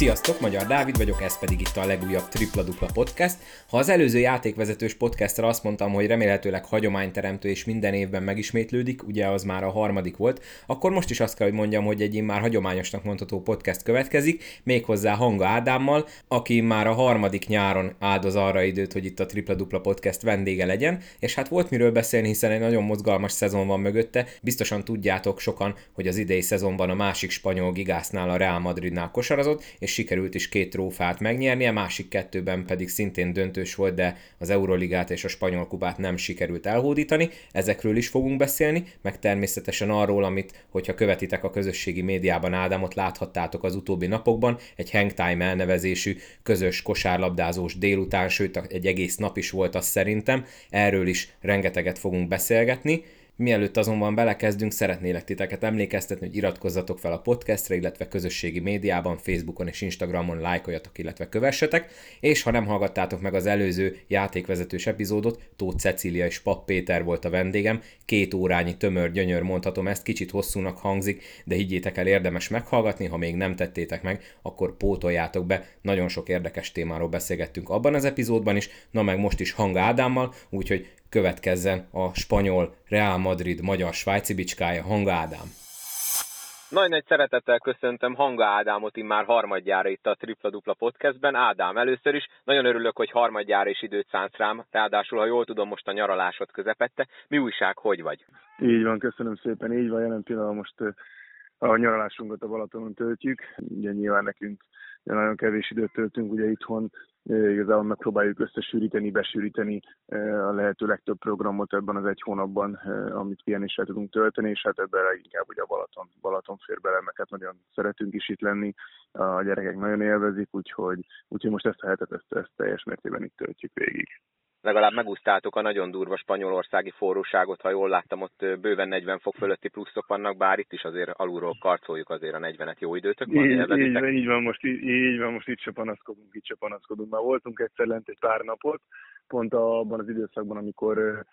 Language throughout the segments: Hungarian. Sziasztok, Magyar Dávid vagyok, ez pedig itt a legújabb Tripla Dupla Podcast. Ha az előző játékvezetős podcastra azt mondtam, hogy remélhetőleg hagyományteremtő és minden évben megismétlődik, ugye az már a harmadik volt, akkor most is azt kell, hogy mondjam, hogy egy immár hagyományosnak mondható podcast következik, méghozzá Hanga Ádámmal, aki már a harmadik nyáron áldoz arra időt, hogy itt a Tripla Dupla Podcast vendége legyen, és hát volt miről beszélni, hiszen egy nagyon mozgalmas szezon van mögötte. Biztosan tudjátok sokan, hogy az idei szezonban a másik spanyol gigásznál, a Real Madridnál kosarazott, és sikerült is 2 trófát megnyernie, másik 2-ben pedig szintén döntős volt, de az Euroligát és a Spanyol Kupát nem sikerült elhódítani. Ezekről is fogunk beszélni, meg természetesen arról, amit, hogyha követitek a közösségi médiában Ádámot, láthattátok az utóbbi napokban, egy Hangtime elnevezésű közös kosárlabdázós délután, sőt egy egész nap is volt az szerintem, erről is rengeteget fogunk beszélgetni. Mielőtt azonban belekezdünk, szeretnélek titeket emlékeztetni, hogy iratkozzatok fel a podcastre, illetve közösségi médiában, Facebookon és Instagramon lájkoljatok, illetve kövessetek, és ha nem hallgattátok meg az előző játékvezetős epizódot, Tóth Cecília és Pap Péter volt a vendégem, 2 órányi tömör gyönyör, mondhatom ezt, kicsit hosszúnak hangzik, de higgyétek el, érdemes meghallgatni, ha még nem tettétek meg, akkor pótoljátok be, nagyon sok érdekes témáról beszélgettünk abban az epizódban is, na meg most is Hanga Ádámmal, úgyhogy következzen a spanyol Real Madrid magyar svájci bicskája, Hanga Ádám. Nagy nagy szeretettel köszöntöm Hanga Ádámot immár harmadjára itt a Tripla Dupla Podcastben. Ádám, először is nagyon örülök, hogy harmadjára is időt szánsz rám, ráadásul, ha jól tudom, most a nyaralásod közepette. Mi újság, hogy vagy? Így van, köszönöm szépen, így van, jelen pillanatban most a nyaralásunkat a Balatonon töltjük, ugye nyilván nekünk nagyon kevés időt töltünk ugye itthon, igazából megpróbáljuk összesűríteni, besűríteni a lehető legtöbb programot ebben az egy hónapban, amit pihenéssel tudunk tölteni, és hát ebben leginkább ugye a Balaton fér bele, mert hát nagyon szeretünk is itt lenni, a gyerekek nagyon élvezik, úgyhogy most ezt a hetet ezt teljes mértében itt töltjük végig. Legalább megúsztátok a nagyon durva spanyolországi forróságot, ha jól láttam, ott bőven 40 fok fölötti pluszok vannak, bár itt is azért alulról karcoljuk azért a 40-et. Jó időtök van? Így van, most itt se panaszkodunk. Már voltunk egyszer lent egy pár napot, pont abban az időszakban, amikor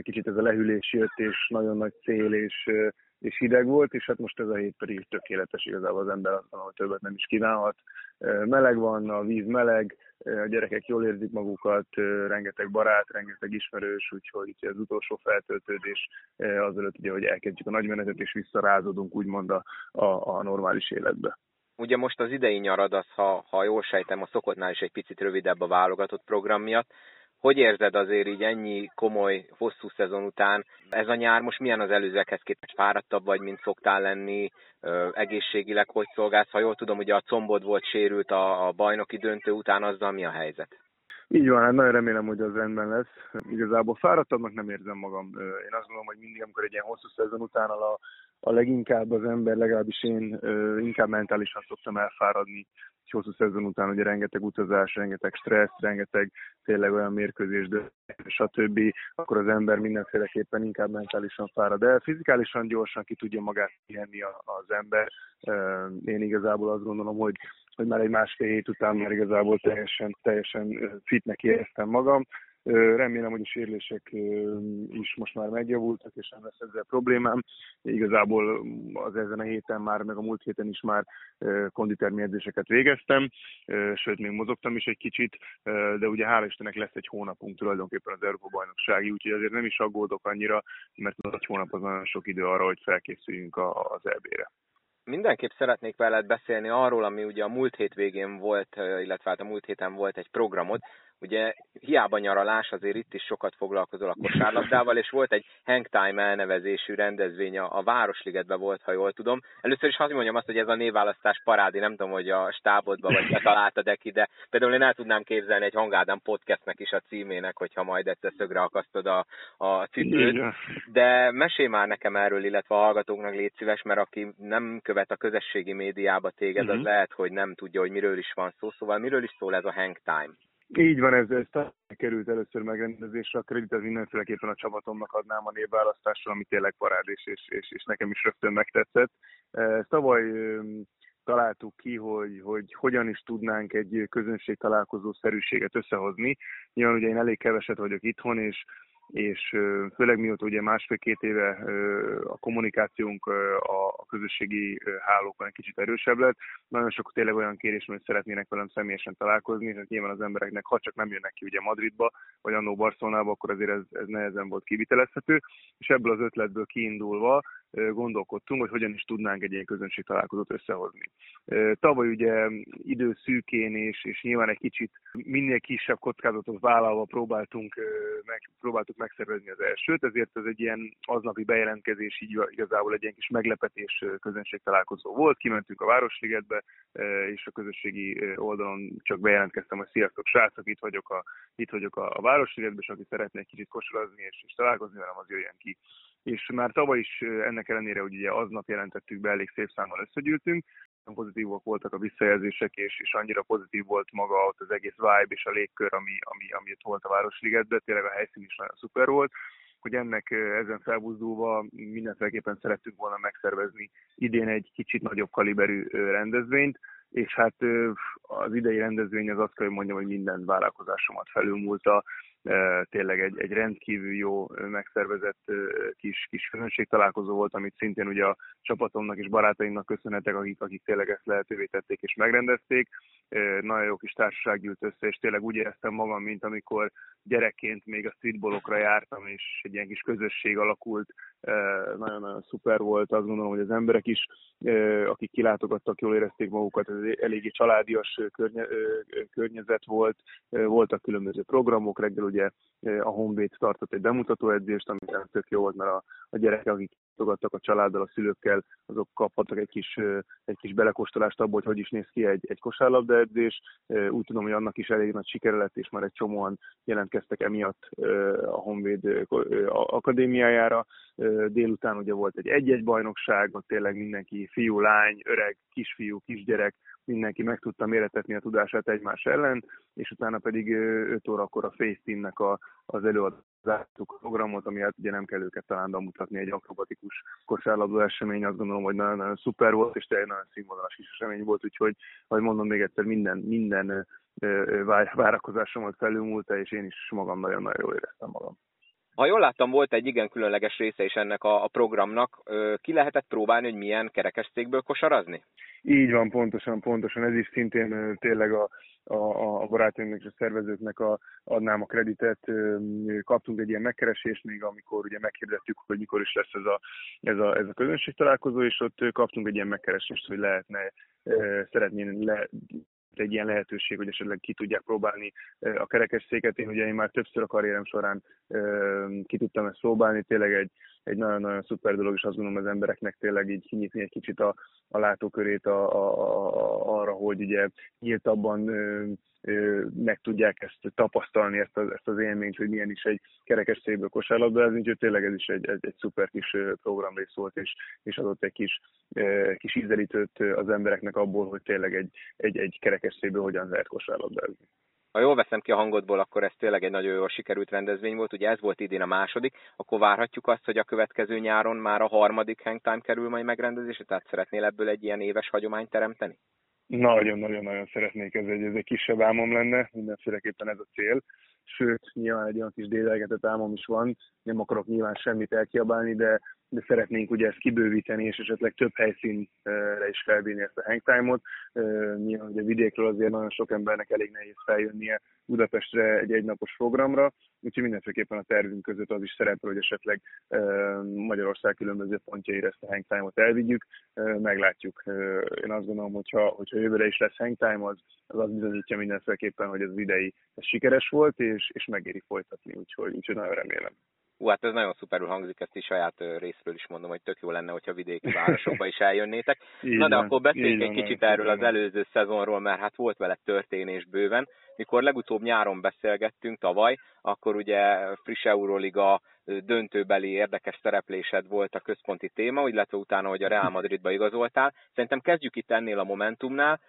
kicsit ez a lehűlés jött, és nagyon nagy szél, és hideg volt, és hát most ez a hét pedig tökéletes igazából, az ember azt mondja, hogy többet nem is kívánhat. Meleg van, a víz meleg, a gyerekek jól érzik magukat, rengeteg barát, rengeteg ismerős, úgyhogy az utolsó feltöltődés azelőtt, ugye, hogy elkezdjük a nagymenetet, és visszarázódunk úgymond a normális életbe. Ugye most az idei nyarad az, ha jól sejtem, a szokottnál is egy picit rövidebb a válogatott program miatt. Hogy érzed azért így ennyi komoly, hosszú szezon után? Ez a nyár most milyen az előzőekhez képest? Fáradtabb vagy, mint szoktál lenni? Egészségileg hogy szolgálsz? Ha jól tudom, ugye a combod volt sérült a bajnoki döntő után, azzal mi a helyzet? Így van, hát nagyon remélem, hogy az rendben lesz. Igazából fáradtabbnak nem érzem magam. Én azt gondolom, hogy mindig, amikor egy ilyen hosszú szezon után a leginkább az ember, legalábbis én inkább mentálisan szoktam elfáradni, és hosszú szezon után ugye rengeteg utazás, rengeteg stressz, rengeteg tényleg olyan mérkőzés, stb. Akkor az ember mindenféleképpen inkább mentálisan fárad, de fizikálisan gyorsan ki tudja magát pihenni az ember. Én igazából azt gondolom, hogy már egy másfél hét után már igazából teljesen fitnek éreztem magam. Remélem, hogy a sérülések is most már megjavultak, és nem lesz ezzel problémám. Igazából az ezen a héten már, meg a múlt héten is már konditermi edzéseket végeztem, sőt, még mozogtam is egy kicsit, de ugye hála Istennek lesz egy hónapunk tulajdonképpen az Európa-bajnoksági, úgyhogy azért nem is aggódok annyira, mert az egy hónap az nagyon sok idő arra, hogy felkészüljünk az EB-re. Mindenképp szeretnék veled beszélni arról, ami ugye a múlt hétvégén volt, illetve hát a múlt héten volt egy programod. Ugye hiába nyaralás, azért itt is sokat foglalkozol a kosárlabdával, és volt egy Hangtime elnevezésű rendezvény, a Városligetben volt, ha jól tudom. Először is azt mondjam azt, hogy ez a névválasztás parádi, nem tudom, hogy a stábodban vagy betaláltad-e ki, de például én el tudnám képzelni egy Hanga Ádám podcastnek is a címének, hogyha majd egyszer szögre akasztod a cipőt. De mesélj már nekem erről, illetve a hallgatóknak légy szíves, mert aki nem követ a közösségi médiába téged, az lehet, hogy nem tudja, hogy miről is van szó. Szóval miről is szól ez a Hangtime? Így van, ez került először megrendezésre, a kredit az mindenféleképpen a csapatomnak adnám a névválasztásról, ami tényleg parádés, és nekem is rögtön megtetszett. Tavaly találtuk ki, hogy hogyan is tudnánk egy közönségtalálkozó szerűséget összehozni. Nyilván ugye én elég keveset vagyok itthon, és és főleg mióta ugye másfél-két éve a kommunikációnk a közösségi hálókon egy kicsit erősebb lett, nagyon sok tényleg olyan kérés, hogy szeretnének velem személyesen találkozni, és nyilván az embereknek, ha csak nem jönnek ki ugye Madridba, vagy annó Barcelonába, akkor azért ez nehezen volt kivitelezhető, és ebből az ötletből kiindulva gondolkodtunk, hogy hogyan is tudnánk egy ilyen közönség találkozót összehozni. Tavaly ugye időszűkén és nyilván egy kicsit minél kisebb kockázatot vállalva próbáltuk megszervezni az elsőt, ezért ez egy ilyen aznapi bejelentkezés, így igazából egy ilyen kis meglepetés közönség találkozó volt. Kimentünk a Városligetbe, és a közösségi oldalon csak bejelentkeztem, hogy sziasztok srácok, itt vagyok a Városligetbe, és aki szeretne egy kicsit kosarazni és találkozni velem, az jöjjön ki. És már tavaly is ennek ellenére, hogy ugye aznap jelentettük be, elég szép számmal összegyűltünk, pozitívok voltak a visszajelzések, és annyira pozitív volt maga ott az egész vibe és a légkör, ami itt volt a Városligetben, tényleg a helyszín is nagyon szuper volt, hogy ezen felbuzdulva mindenféleképpen szerettünk volna megszervezni idén egy kicsit nagyobb kaliberű rendezvényt, és hát az idei rendezvény az azt kell, hogy mondjam, hogy minden várakozásomat felülmúlta. Tényleg egy rendkívül jó megszervezett kis közönségtalálkozó volt, amit szintén ugye a csapatomnak és barátaimnak köszönhetek, akik tényleg ezt lehetővé tették és megrendezték. Nagyon jó kis társaság gyűlt össze, és tényleg úgy éreztem magam, mint amikor gyerekként még a streetballokra jártam, és egy ilyen kis közösség alakult. Nagyon-nagyon szuper volt, azt gondolom, hogy az emberek is, akik kilátogattak, jól érezték magukat, ez eléggé családias környezet volt, voltak különböző programok, reggel ugye a Honvéd tartott egy bemutatóedzést, amit tök jó volt, mert a gyerekek, akik kilátogattak a családdal, a szülőkkel, azok kaphattak egy kis belekóstolást abból, hogy is néz ki egy kosárlabdaedzés. Úgy tudom, hogy annak is elég nagy sikere lett, és már egy csomóan jelentkeztek emiatt a Honvéd akadémiájára. Délután ugye volt egy-egy bajnokság, ott tényleg mindenki fiú, lány, öreg, kisfiú, kisgyerek, mindenki meg tudta méretetni a tudását egymás ellen, és utána pedig 5 órakor a FaceTime-nek az előadást zártuk a programot, ami hát ugye nem kell őket talán bemutatni, egy akrobatikus kosárlabda esemény, azt gondolom, hogy nagyon-nagyon szuper volt, és tényleg nagyon színvonalas kis esemény volt, úgyhogy, ahogy mondom még egyszer, minden várakozásomat felülmúlta, és én is magam nagyon-nagyon jól éreztem magam. Ha jól láttam, volt egy igen különleges része is ennek a programnak. Ki lehetett próbálni, hogy milyen kerekesszékből kosarazni? Így van, pontosan. Ez is szintén tényleg a barátaimnak és a szervezőknek adnám a kreditet. Kaptunk egy ilyen megkeresést még, amikor ugye meghirdettük, hogy mikor is lesz ez a közönség találkozó, és ott kaptunk egy ilyen megkeresést, hogy egy ilyen lehetőség, hogy esetleg ki tudják próbálni a kerekesszéket. Én már többször a karrierem során ki tudtam ezt próbálni, tényleg egy nagyon-nagyon szuper dolog, és azt gondolom az embereknek tényleg így kinyitni egy kicsit a látókörét arra, hogy ugye nyíltabban meg tudják ezt tapasztalni, ezt az élményt, hogy milyen is egy kerekesszékből kosárlabdázni, úgyhogy tényleg ez is egy szuper kis programrész volt, és adott egy kis ízelítőt az embereknek abból, hogy tényleg egy kerekesszékből hogyan lehet kosárlabdázni. Ha jól veszem ki a hangodból, akkor ez tényleg egy nagyon jól sikerült rendezvény volt, ugye ez volt idén a második, akkor várhatjuk azt, hogy a következő nyáron már a harmadik Hangtime kerül majd megrendezésre, tehát szeretnél ebből egy ilyen éves hagyományt teremteni? Nagyon-nagyon-nagyon szeretnék, ez egy kisebb álmom lenne, mindenféleképpen ez a cél. Sőt, nyilván egy olyan kis dédelgetett álmom is van, nem akarok nyilván semmit elkiabálni, de szeretnénk ugye ezt kibővíteni, és esetleg több helyszínre is felvinni ezt a Hangtime-ot. Nyilván ugye vidékről azért nagyon sok embernek elég nehéz feljönnie Budapestre egy egynapos programra, úgyhogy mindenféleképpen a tervünk között az is szerepel, hogy esetleg Magyarország különböző pontjaira ezt a Hangtime-ot elvigyük, meglátjuk. Én azt gondolom, hogyha jövőre is lesz Hangtime, az bizonyítja mindenféleképpen, hogy az idei sikeres volt, és megéri folytatni, úgyhogy nagyon remélem. Hát ez nagyon szuperül hangzik, ezt is saját részről is mondom, hogy tök jó lenne, hogyha vidéki városokba is eljönnétek. Na de akkor beszéljünk egy kicsit erről az előző szezonról, mert hát volt vele történés bőven. Mikor legutóbb nyáron beszélgettünk tavaly, akkor ugye friss Euroliga döntőbeli érdekes szereplésed volt a központi téma, illetve utána, hogy a Real Madridba igazoltál. Szerintem kezdjük itt ennél a momentumnál.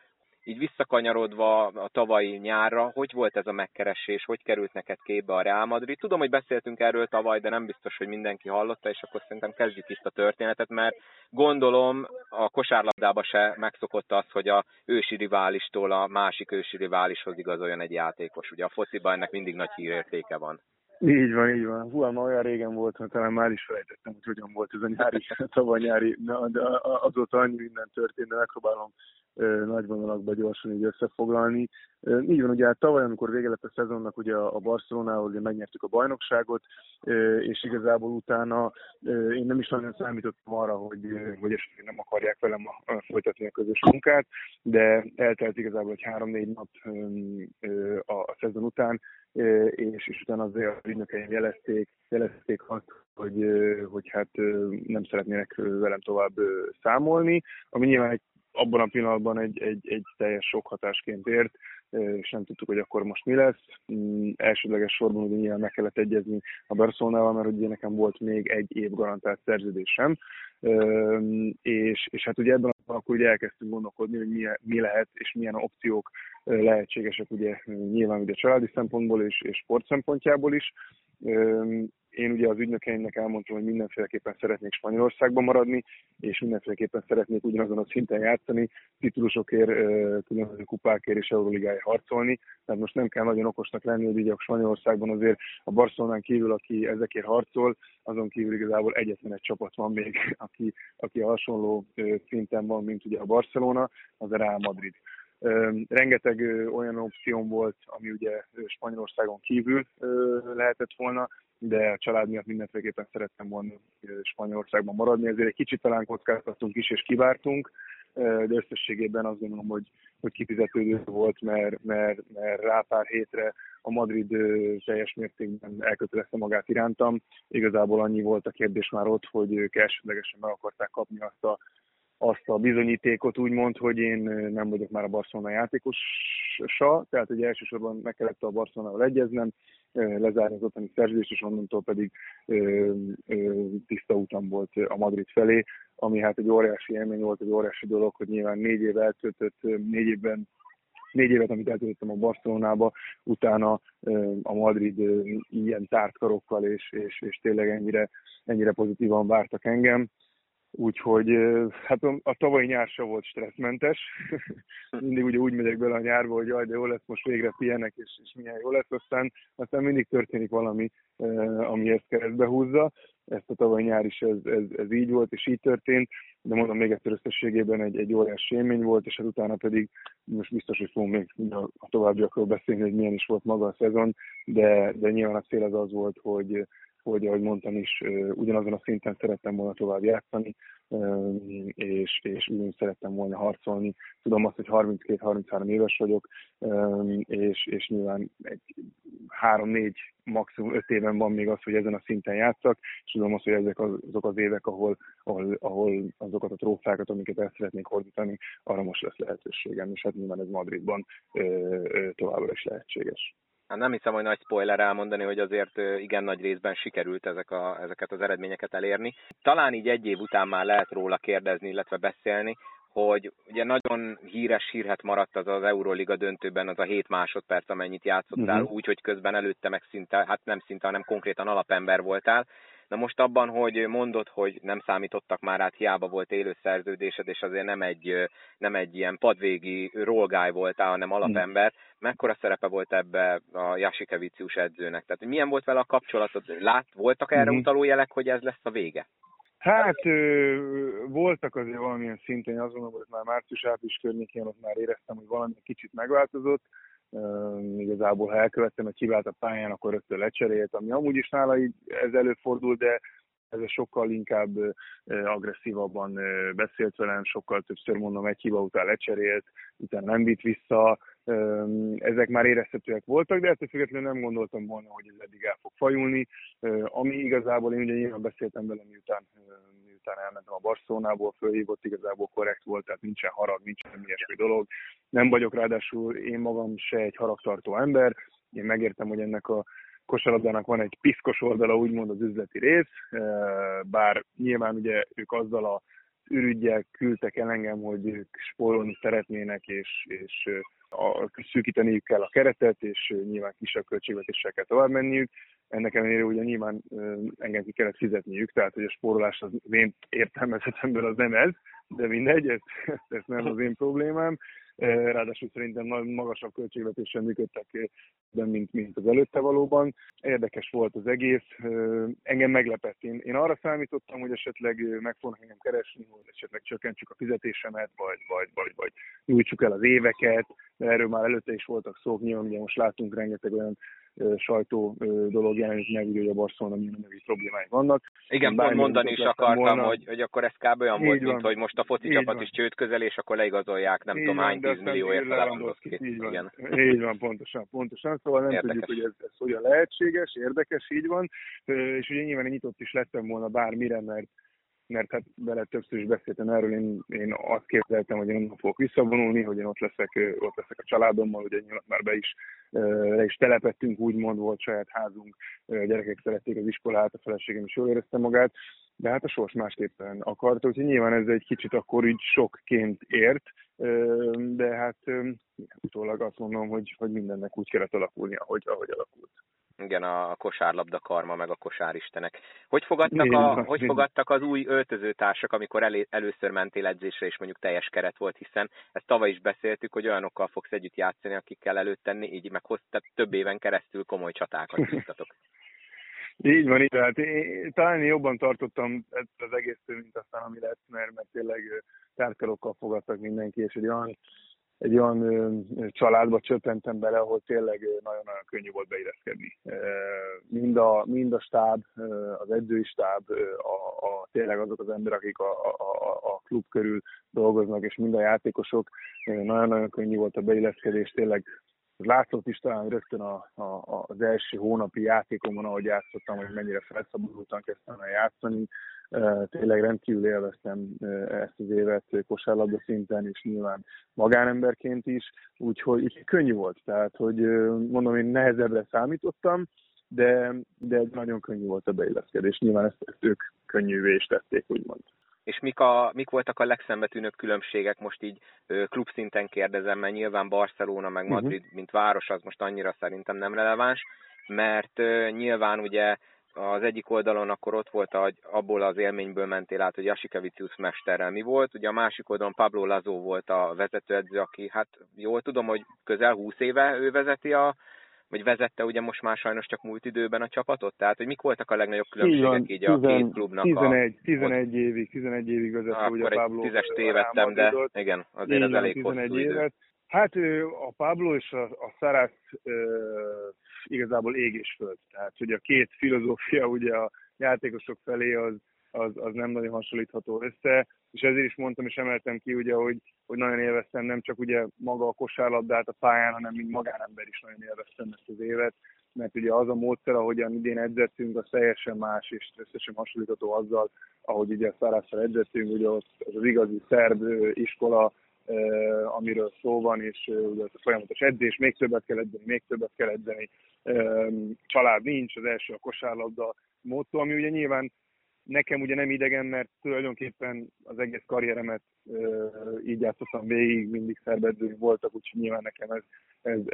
Így visszakanyarodva a tavalyi nyárra, hogy volt ez a megkeresés, hogy került neked képbe a Real Madrid? Tudom, hogy beszéltünk erről tavaly, de nem biztos, hogy mindenki hallotta, és akkor szerintem kezdjük itt a történetet, mert gondolom a kosárlabdába se megszokott az, hogy a ősi riválistól a másik ősi riválishoz igazoljon egy játékos. Ugye a fociban ennek mindig nagy hírértéke van. Így van, így van. Hú, már olyan régen volt, hogy talán már is felejtettem, hogy hogyan volt ez a nyári, tavaly-nyári, de azóta annyi minden történt, de megpróbálom nagy vonalakba gyorsan így összefoglalni. Így van, ugye tavaly, amikor vége lett a szezonnak, ugye a Barcelonával megnyertük a bajnokságot, és igazából utána én nem is nagyon számítottam arra, hogy esetleg nem akarják velem folytatni a közös munkát, de eltelt igazából egy 3-4 nap a szezon után, és utána azért az ügynökeim jelezték azt, hogy hát nem szeretnének velem tovább számolni, ami nyilván abban a pillanatban egy teljes sok hatásként ért, és nem tudtuk, hogy akkor most mi lesz. Elsődleges sorban ugye nyilván meg kellett egyezni a Barcelonával, mert ugye nekem volt még egy év garantált szerződésem, és hát ugye ebben akkor ugye elkezdtünk gondolkodni, hogy mi lehet és milyen opciók lehetségesek ugye nyilván ugye családi szempontból és sport szempontjából is. Én ugye az ügynökeimnek elmondtam, hogy mindenféleképpen szeretnék Spanyolországban maradni, és mindenféleképpen szeretnék ugyanazon a szinten játszani, titulusokért, különböző kupákért és Euroligáért harcolni. Tehát most nem kell nagyon okosnak lenni, hogy ugye a Spanyolországban azért a Barcelonán kívül, aki ezekért harcol, azon kívül igazából egyetlen egy csapat van még, aki hasonló szinten van, mint ugye a Barcelona, az a Real Madrid. Rengeteg olyan opció volt, ami ugye Spanyolországon kívül lehetett volna, de a család miatt mindenféleképpen szerettem volna Spanyolországban maradni, ezért egy kicsit talán kockáztattunk is, és kivártunk, de összességében azt gondolom, hogy kifizetődő volt, mert rá pár hétre a Madrid teljes mértékben elkötelezte magát irántam. Igazából annyi volt a kérdés már ott, hogy ők elsődlegesen meg akarták kapni azt a bizonyítékot, úgymond, hogy én nem vagyok már a Barcelona játékosa, tehát ugye elsősorban meg kellett a Barcelonával egyeznem, lezárni az ottani szerződést, és onnantól pedig tiszta utam volt a Madrid felé, ami hát egy óriási élmény volt, egy óriási dolog, hogy nyilván 4 évet, amit eltöltöttem a Barcelonába, utána a Madrid ilyen tárt karokkal, és tényleg ennyire pozitívan vártak engem. Úgyhogy hát a tavalyi nyár sem volt stresszmentes. Mindig ugye úgy megyek bele a nyárba, hogy jaj, de jó lesz, most végre pihenek, és milyen jó lesz. Aztán mindig történik valami, ami ezt keresztbe húzza. Ezt a tavalyi nyár is ez így volt, és így történt. De mondom, még egyszer összességében egy óriási élmény volt, és hát utána pedig most biztos, hogy fogunk még a továbbiakról beszélni, hogy milyen is volt maga a szezon, de nyilván a cél az volt, hogy ahogy mondtam is, ugyanazon a szinten szerettem volna tovább játszani, és ugyanúgy szerettem volna harcolni. Tudom azt, hogy 32-33 éves vagyok, és nyilván egy 3-4, maximum 5 éven van még az, hogy ezen a szinten játszak, és tudom azt, hogy ezek azok az évek, ahol azokat a trófákat, amiket el szeretnék hordítani, arra most lesz lehetőségem, és hát nyilván ez Madridban továbbra is lehetséges. Hát nem hiszem, hogy nagy spoiler elmondani, hogy azért igen nagy részben sikerült ezeket az eredményeket elérni. Talán így egy év után már lehet róla kérdezni, illetve beszélni, hogy ugye nagyon hírhet maradt az Euroliga döntőben az a 7 másodperc, amennyit játszottál, úgy, hogy közben előtte meg szinte, hát nem szinte, hanem konkrétan alapember voltál. Na most abban, hogy mondod, hogy nem számítottak már át, hiába volt élő szerződésed, és azért nem egy ilyen padvégi rollguy voltál, hanem alapember, mekkora szerepe volt ebbe a Jasikevičius edzőnek? Tehát milyen volt vele a kapcsolatod? Voltak erre utaló jelek, hogy ez lesz a vége? Hát voltak azért valamilyen szinten, azt gondolom, hogy már március-április környékén ott már éreztem, hogy valami kicsit megváltozott. Igazából, ha elkövettem, hogy kivált a pályán, akkor rögtön lecserélt, ami amúgy is nála így ez előfordul, de ez sokkal inkább agresszívabban beszélt velem, sokkal többször mondom, egy hiba után lecserélt, utána nem vitt vissza. Ezek már érezhetőek voltak, de ettől függetlenül nem gondoltam volna, hogy ez eddig el fog fajulni. Ami igazából, én ugye nyilván beszéltem vele, miután elmentem a Barcelonából, fölhívott, igazából korrekt volt, tehát nincsen harag, nincsen ilyesmi dolog. Nem vagyok ráadásul én magam se egy haragtartó ember. Én megértem, hogy ennek a kosarabdának van egy piszkos oldala, úgymond az üzleti rész, bár nyilván ugye ők azzal a ürüggyel küldtek el engem, hogy ők spórolni szeretnének, és szűkíteniük kell a keretet, és nyilván kisebb költségvetéssel kell tovább menniük. Ennek ellenére ugye nyilván engem ki kellett fizetniük, tehát hogy a spórolás az én értelmezetemből az nem ez, de mindegy, ez nem az én problémám. Ráadásul szerintem nagyon magasabb költségvetéssel működtek mint az előtte valóban. Érdekes volt az egész, engem meglepett. Én arra számítottam, hogy esetleg meg fognak engem keresni, hogy esetleg csökkentsük a fizetésemet, vagy nyújtsuk el az éveket, de erről már előtte is voltak szók, nyilván ugye most látunk rengeteg olyan sajtó dolog jelenik meg, hogy a Barcelona mindenki problémái vannak. Igen, pont mondani is akartam, hogy akkor ez kb. Olyan így volt, van, mint hogy most a foci csapat is csőd közel, és akkor leigazolják, nem tudom hány 10 millióért Lewandowskit. Így van, pontosan. Szóval nem érdekes. Tudjuk, hogy ez hogyan lehetséges, érdekes, így van. És ugye nyilván én nyitott is lettem volna bármire, mert hát vele többször is beszéltem erről, én azt képzeltem, hogy én onnan fogok visszavonulni, hogy én ott leszek a családommal, ugye nyilván már le is telepettünk, úgymond volt saját házunk, a gyerekek szerették az iskolát, a feleségem is jól érezte magát, de hát a sors másképpen akart, úgyhogy nyilván ez egy kicsit akkor így sokként ért, de hát utólag azt mondom, hogy mindennek úgy kellett alakulnia, ahogy alakult. Igen, a kosárlabda karma, meg a kosáristenek. Hogy fogadtak az új öltözőtársak, amikor először mentél edzésre, és mondjuk teljes keret volt, hiszen ezt tavaly is beszéltük, hogy olyanokkal fogsz együtt játszani, akikkel előttenni, így meg több éven keresztül komoly csatákat hívtatok. Így van, hát talán jobban tartottam az egésztől, mint aztán ami lett, mert tényleg tárgyalókkal fogadtak mindenki, és egy olyan családba csöppentem bele, ahol tényleg nagyon-nagyon könnyű volt beilleszkedni. Mind a stáb, az edzői stáb, tényleg azok az emberek, akik a klub körül dolgoznak, és mind a játékosok, nagyon-nagyon könnyű volt a beilleszkedés, tényleg látszott is talán rögtön az első hónapi játékomon, ahogy játszottam, hogy mennyire felszabadultan kezdtem el játszani. Tényleg rendkívül élveztem ezt az évet kosárlabda szinten, és nyilván magánemberként is, úgyhogy könnyű volt. Tehát, hogy mondom, én nehezebbre számítottam, de nagyon könnyű volt a beilleszkedés. Nyilván ezt ők könnyűvé is tették, úgymond. És mik voltak a legszembetűnőbb különbségek, most így klubszinten kérdezem, mert nyilván Barcelona meg Madrid, mint város, az most annyira szerintem nem releváns, mert nyilván ugye az egyik oldalon akkor ott volt, hogy abból az élményből mentél át, hogy Jasikevičius mesterrel mi volt, ugye a másik oldalon Pablo Laso volt a vezetőedző, aki hát jól tudom, hogy közel 20 éve ő vezette ugye most már sajnos csak múlt időben a csapatot, tehát hogy mik voltak a legnagyobb különbségek így a két klubnak? 11 évig vezette ugye Pablo. Akkor egy 10-est tévedtem, de igen, azért ez elég hosszú idő. Hát a Pablo és a Szarász igazából ég és föld. Tehát, hogy a két filozófia ugye a játékosok felé az nem nagyon hasonlítható össze, és ezért is mondtam és emeltem ki, ugye, hogy nagyon élveztem nem csak ugye maga a kosárlabdát a pályán, hanem mint magánember is nagyon élveztem ezt az évet, mert ugye az a módszer, ahogyan idén edzettünk, az teljesen más, és összesen hasonlítható azzal, ahogy ugye a Szarászra edzettünk, ugye az igazi szerb iskola, amiről szó van, és ugye a folyamatos edzés, még többet kell edzeni, család nincs, az első a kosárlabda motto, ami ugye nyilván nekem ugye nem idegen, mert tulajdonképpen az egész karrieremet így játszottam végig, mindig szerb edzők voltak, úgyhogy nyilván nekem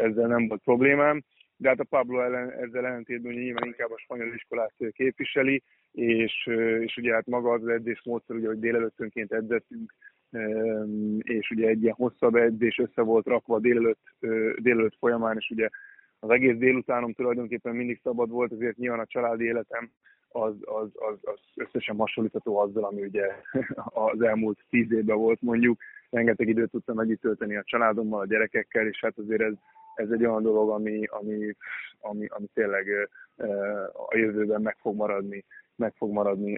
ezzel nem volt problémám, de hát a Pablo ezzel ellentétben ugye nyilván inkább a spanyol iskolát képviseli, és ugye hát maga az edzésmódszer, ugye, hogy délelőttönként edzettünk, és ugye egy ilyen hosszabb edzés össze volt rakva délelőtt folyamán, és ugye az egész délutánom tulajdonképpen mindig szabad volt, azért nyilván a családi életem az összesen hasonlítható azzal, ami ugye az elmúlt 10 évben volt mondjuk. Rengeteg időt tudtam együtt tölteni a családommal, a gyerekekkel, és hát azért ez egy olyan dolog, ami tényleg a jövőben meg fog maradni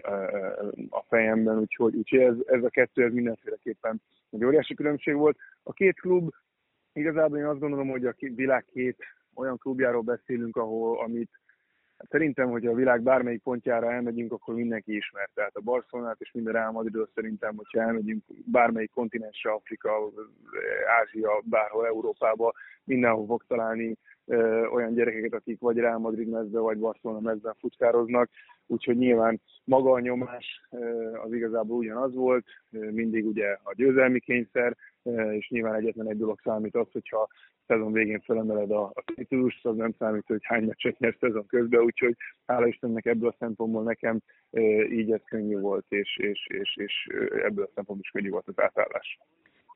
a fejemben, úgyhogy ez a kettő, ez mindenféleképpen egy óriási különbség volt. A két klub, igazából én azt gondolom, hogy a világ két olyan klubjáról beszélünk, amit szerintem, hogyha a világ bármelyik pontjára elmegyünk, akkor mindenki ismer. Tehát a Barcelonát és minden Real Madridról szerintem, hogyha elmegyünk bármelyik kontinensre, Afrika, Ázsia, bárhol Európába, mindenhol fog találni olyan gyerekeket, akik vagy Real Madrid mezben, vagy Barcelona mezben futkároznak. Úgyhogy nyilván maga a nyomás az igazából ugyanaz volt, mindig ugye a győzelmi kényszer, és nyilván egyetlen egy dolog számít az, hogyha szezon végén felemeled a titulust, az nem számít, hogy hány meccset nyersz szezon közben, úgyhogy hála Istennek ebből a szempontból nekem így ez könnyű volt, és ebből a szempontból is könnyű volt az átállás.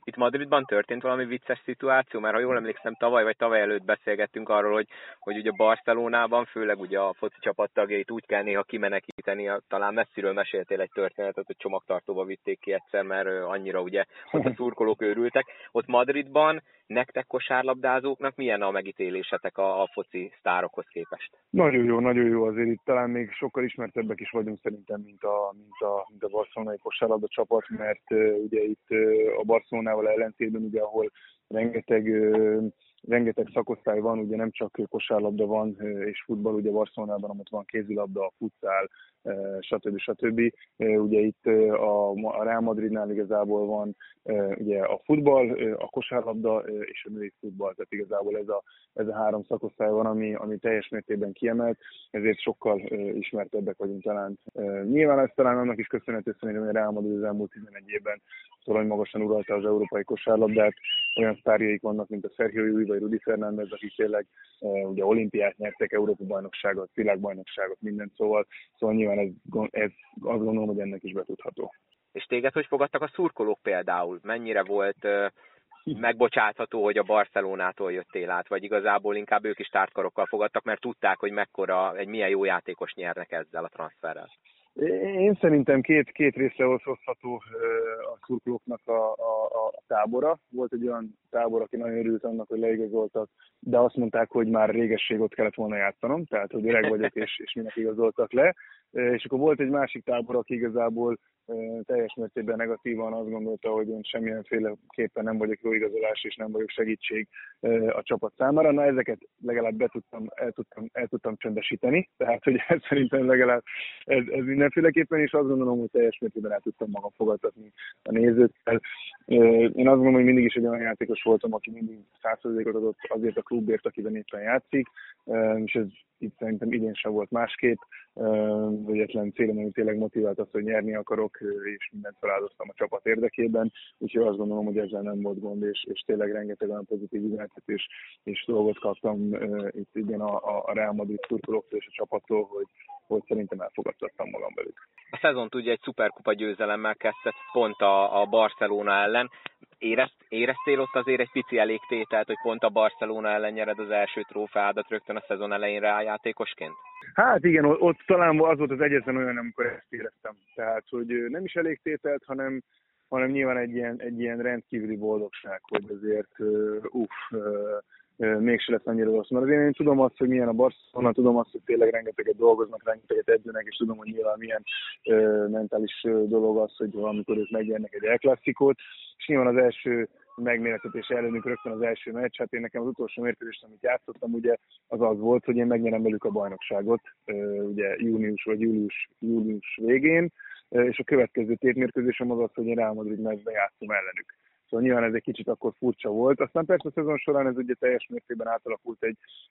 itt Madridban történt valami vicces szituáció, mert ha jól emlékszem, tavaly vagy tavaly előtt beszélgettünk arról, hogy ugye Barcelonában, főleg ugye a foci csapat tagjait úgy kell néha kimenekíteni, talán messziről meséltél egy történetet, hogy csomagtartóba vitték ki egyszer, mert annyira ugye ott a szurkolók őrültek. Ott Madridban nektek kosárlabdázóknak milyen a megítélésetek a foci sztárokhoz képest? Nagyon jó azért itt talán még sokkal ismertebbek is vagyunk szerintem, mint a barcelonai kosárlabda csapat, mert ugye itt a Barcelonával ellentétben, ugye ahol rengeteg szakosztály van, ugye nem csak kosárlabda van és futball, ugye Barcelonában, amit van kézilabda, futszál, stb. Ugye itt a Real Madridnál igazából van ugye a futball, a kosárlabda és a női futball, tehát igazából ez a három szakosztály van, ami teljes mértékben kiemelt, ezért sokkal ismertebbek vagyunk talán. Nyilván ez talán annak is köszönhető szerintem, hogy a Real Madrid az elmúlt 11 évben torony magasan uralta az európai kosárlabdát, olyan sztárjaik vannak, mint a Sergio Llull vagy Rudi Fernández, akik tényleg ugye olimpiát nyertek, Európa-bajnokságot, világbajnokságot, mindent, szóval nyilván ez azt gondolom, hogy ennek is betudható. És téged hogy fogadtak a szurkolók például? Mennyire volt megbocsátható, hogy a Barcelonától jöttél át, vagy igazából inkább ők is tártkarokkal fogadtak, mert tudták, hogy milyen jó játékos nyernek ezzel a transferrel? Én szerintem két részre osztható a szurkolóknak a tábora. Volt egy olyan tábor, aki nagyon örült annak, hogy leigazoltak, de azt mondták, hogy már régesség ott kellett volna játszanom, tehát hogy öreg vagyok, és minek igazoltak le. És akkor volt egy másik tábor, aki igazából teljes mértékben negatívan azt gondolta, hogy én semmilyenféleképpen nem vagyok jó igazolás, és nem vagyok segítség a csapat számára. Na, ezeket legalább el tudtam csöndesíteni, tehát hogy ez szerintem legalább ez mindenféleképpen, és azt gondolom, hogy teljes mértékben el tudtam magam fogadtatni a nézőkkel. Én azt gondolom, hogy mindig is egy olyan játékos voltam, aki mindig 100%-ot adott azért a klubért, akiben éppen játszik, és ez itt szerintem idén sem volt másképp. Egyetlen célom, ami tényleg motivált azt, hogy nyerni akarok, és mindent feláldoztam a csapat érdekében, úgyhogy azt gondolom, hogy ezzel nem volt gond, és tényleg rengeteg olyan pozitív üzenetet és dolgot kaptam itt idén a Real Madrid szurkolóktól és a csapattól, hogy szerintem elfogadtattam magam velük. A szezont ugye egy szuperkupa győzelemmel kezdett pont a Barcelona ellen. Éreztél ott azért egy pici elégtételt, hogy pont a Barcelona ellen nyered az első trófeádat rögtön a szezon elején Real játékosként? Hát igen, ott talán az volt az egyetlen olyan, amikor ezt éreztem. Tehát, hogy nem is elégtételt, hanem nyilván egy ilyen rendkívüli boldogság, hogy azért mégse lesz annyira rossz. Mert én tudom azt, hogy milyen a Barcelona, tudom azt, hogy tényleg rengeteget dolgoznak, rengeteget edzőnek, és tudom, hogy nyilván milyen mentális dolog az, hogy amikor ők megnyernek egy El Clasicót, és nyilván az első megmérettetés előnük rögtön az első meccs. Hát én nekem az utolsó mérkőzést, amit játszottam, ugye az volt, hogy én megnyerem velük a bajnokságot, ugye június vagy július végén, és a következő tétmérkőzésem az, hogy én Real Madrid meccsben játszom ellenük. Szóval nyilván ez egy kicsit akkor furcsa volt. Aztán persze a szezon során ez ugye teljes mértékben átalakult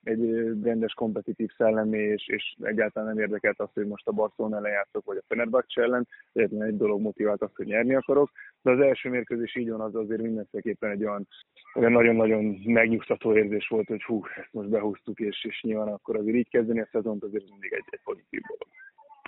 egy rendes kompetitív szellemé, és egyáltalán nem érdekelt azt, hogy most a Barcelona ellen játszok, vagy a Fenerbahce ellen. Egyetlen egy dolog motivált azt, hogy nyerni akarok. De az első mérkőzés így van, az azért mindenféleképpen egy olyan nagyon-nagyon megnyugtató érzés volt, hogy ezt most behúztuk, és nyilván akkor azért így kezdeni a szezont azért mindig egy pozitív dolog.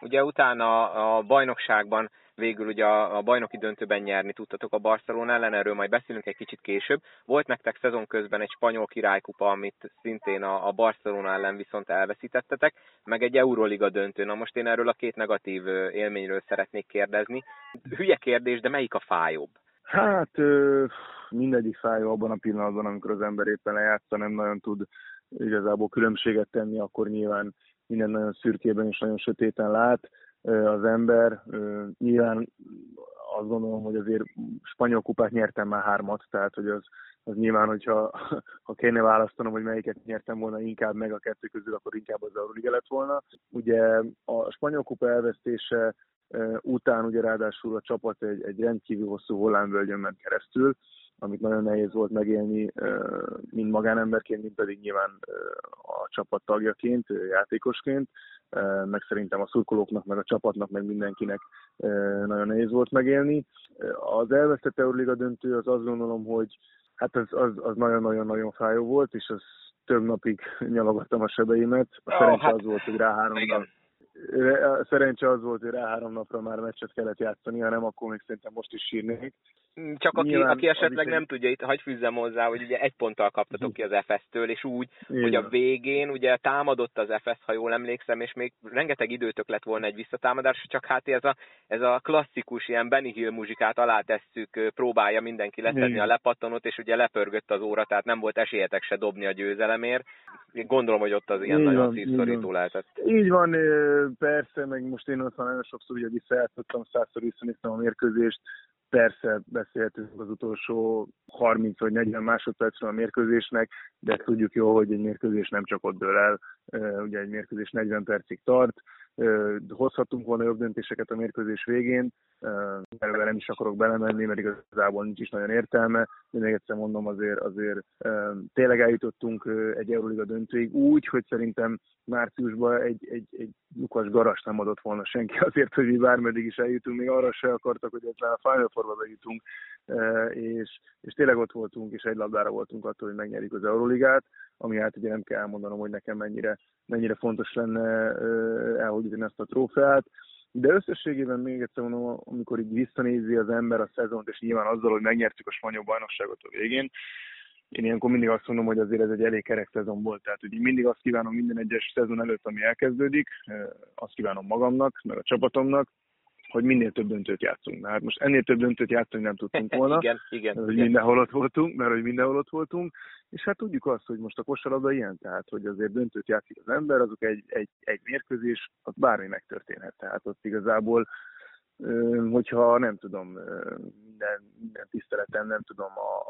Ugye utána a bajnokságban végül ugye a bajnoki döntőben nyerni tudtatok a Barcelona ellen, erről majd beszélünk egy kicsit később. Volt nektek szezon közben egy spanyol királykupa, amit szintén a Barcelona ellen viszont elveszítettetek, meg egy Euroliga döntő. Na most én erről a két negatív élményről szeretnék kérdezni. Hülye kérdés, de melyik a fájóbb? Hát mindegyik fájó abban a pillanatban, amikor az ember éppen lejátsza, nem nagyon tud igazából különbséget tenni, akkor nyilván minden nagyon szürkében és nagyon sötéten lát az ember. Nyilván azt gondolom, hogy azért spanyol kupát nyertem már 3-at, tehát hogy az nyilván, hogyha kéne választanom, hogy melyiket nyertem volna inkább meg a kettő közül, akkor inkább az Euroliga lett volna. Ugye a spanyol kupa elvesztése után ugye ráadásul a csapat egy rendkívül hosszú hullámvölgyön ment keresztül, amit nagyon nehéz volt megélni, mind magánemberként, mind pedig nyilván a csapat tagjaként, játékosként, meg szerintem a szurkolóknak, meg a csapatnak, meg mindenkinek nagyon nehéz volt megélni. Az elvesztett Euroliga döntő, az azt gondolom, hogy hát az nagyon-nagyon-nagyon fájó volt, és az több napig nyalogattam a sebeimet. A szerencse az volt, hogy rá 3 napra már meccset kellett játszani, ha nem, akkor még szerintem most is sírnék. Csak aki esetleg nem tudja, itt hagyj fűzzem hozzá, hogy ugye egy ponttal kaptatok ki az Efesztől, és úgy, hogy a végén ugye támadott az Efeszt, ha jól emlékszem, és még rengeteg időtök lett volna egy visszatámadás, csak hát ez a klasszikus ilyen Benny Hill muzsikát alátesszük, próbálja mindenki letenni a lepattanót, és ugye lepörgött az óra, tehát nem volt esélyetek se dobni a győzelemért. Gondolom, hogy ott az ilyen nagyon szívszorító lehetett. Így van, persze, meg most én ott már nagyon sokszor ugye visszajátszottam, százszor visszanéztem a mérkőzést. Persze beszéltünk az utolsó 30 vagy 40 másodpercről a mérkőzésnek, de tudjuk jól, hogy egy mérkőzés nem csak ott dől el, ugye egy mérkőzés 40 percig tart, hozhatunk volna jobb döntéseket a mérkőzés végén, erről nem is akarok belemenni, mert igazából nincs is nagyon értelme, de még egyszer mondom, azért tényleg eljutottunk egy Euroliga döntőig úgy, hogy szerintem márciusban egy lyukas garas nem adott volna senki azért, hogy mi bármeddig is eljutunk, még arra se akartak, hogy egyáltalán a Final Fourba bejutunk, és tényleg ott voltunk, és egy labdára voltunk attól, hogy megnyerjük az Euroligát, ami hát ugye nem kell elmondanom, hogy nekem mennyire fontos lenne elhódítani ezt a trófeát. De összességében még egyszer mondom, amikor így visszanézi az ember a szezont, és nyilván azzal, hogy megnyertük a spanyol bajnokságot a végén, én ilyenkor mindig azt mondom, hogy azért ez egy elég kerek szezon volt. Tehát ugye mindig azt kívánom minden egyes szezon előtt, ami elkezdődik, azt kívánom magamnak, meg a csapatomnak, hogy minél több döntőt játszunk. Na, hát most ennél több döntőt játszani nem tudtunk volna, igen. Mindenhol ott voltunk, és hát tudjuk azt, hogy most a kosárlabda ilyen, tehát hogy azért döntőt játszik az ember, azok egy mérkőzés, az bármi megtörténhet. Tehát ott igazából, hogyha nem tudom, minden tiszteletem, nem tudom a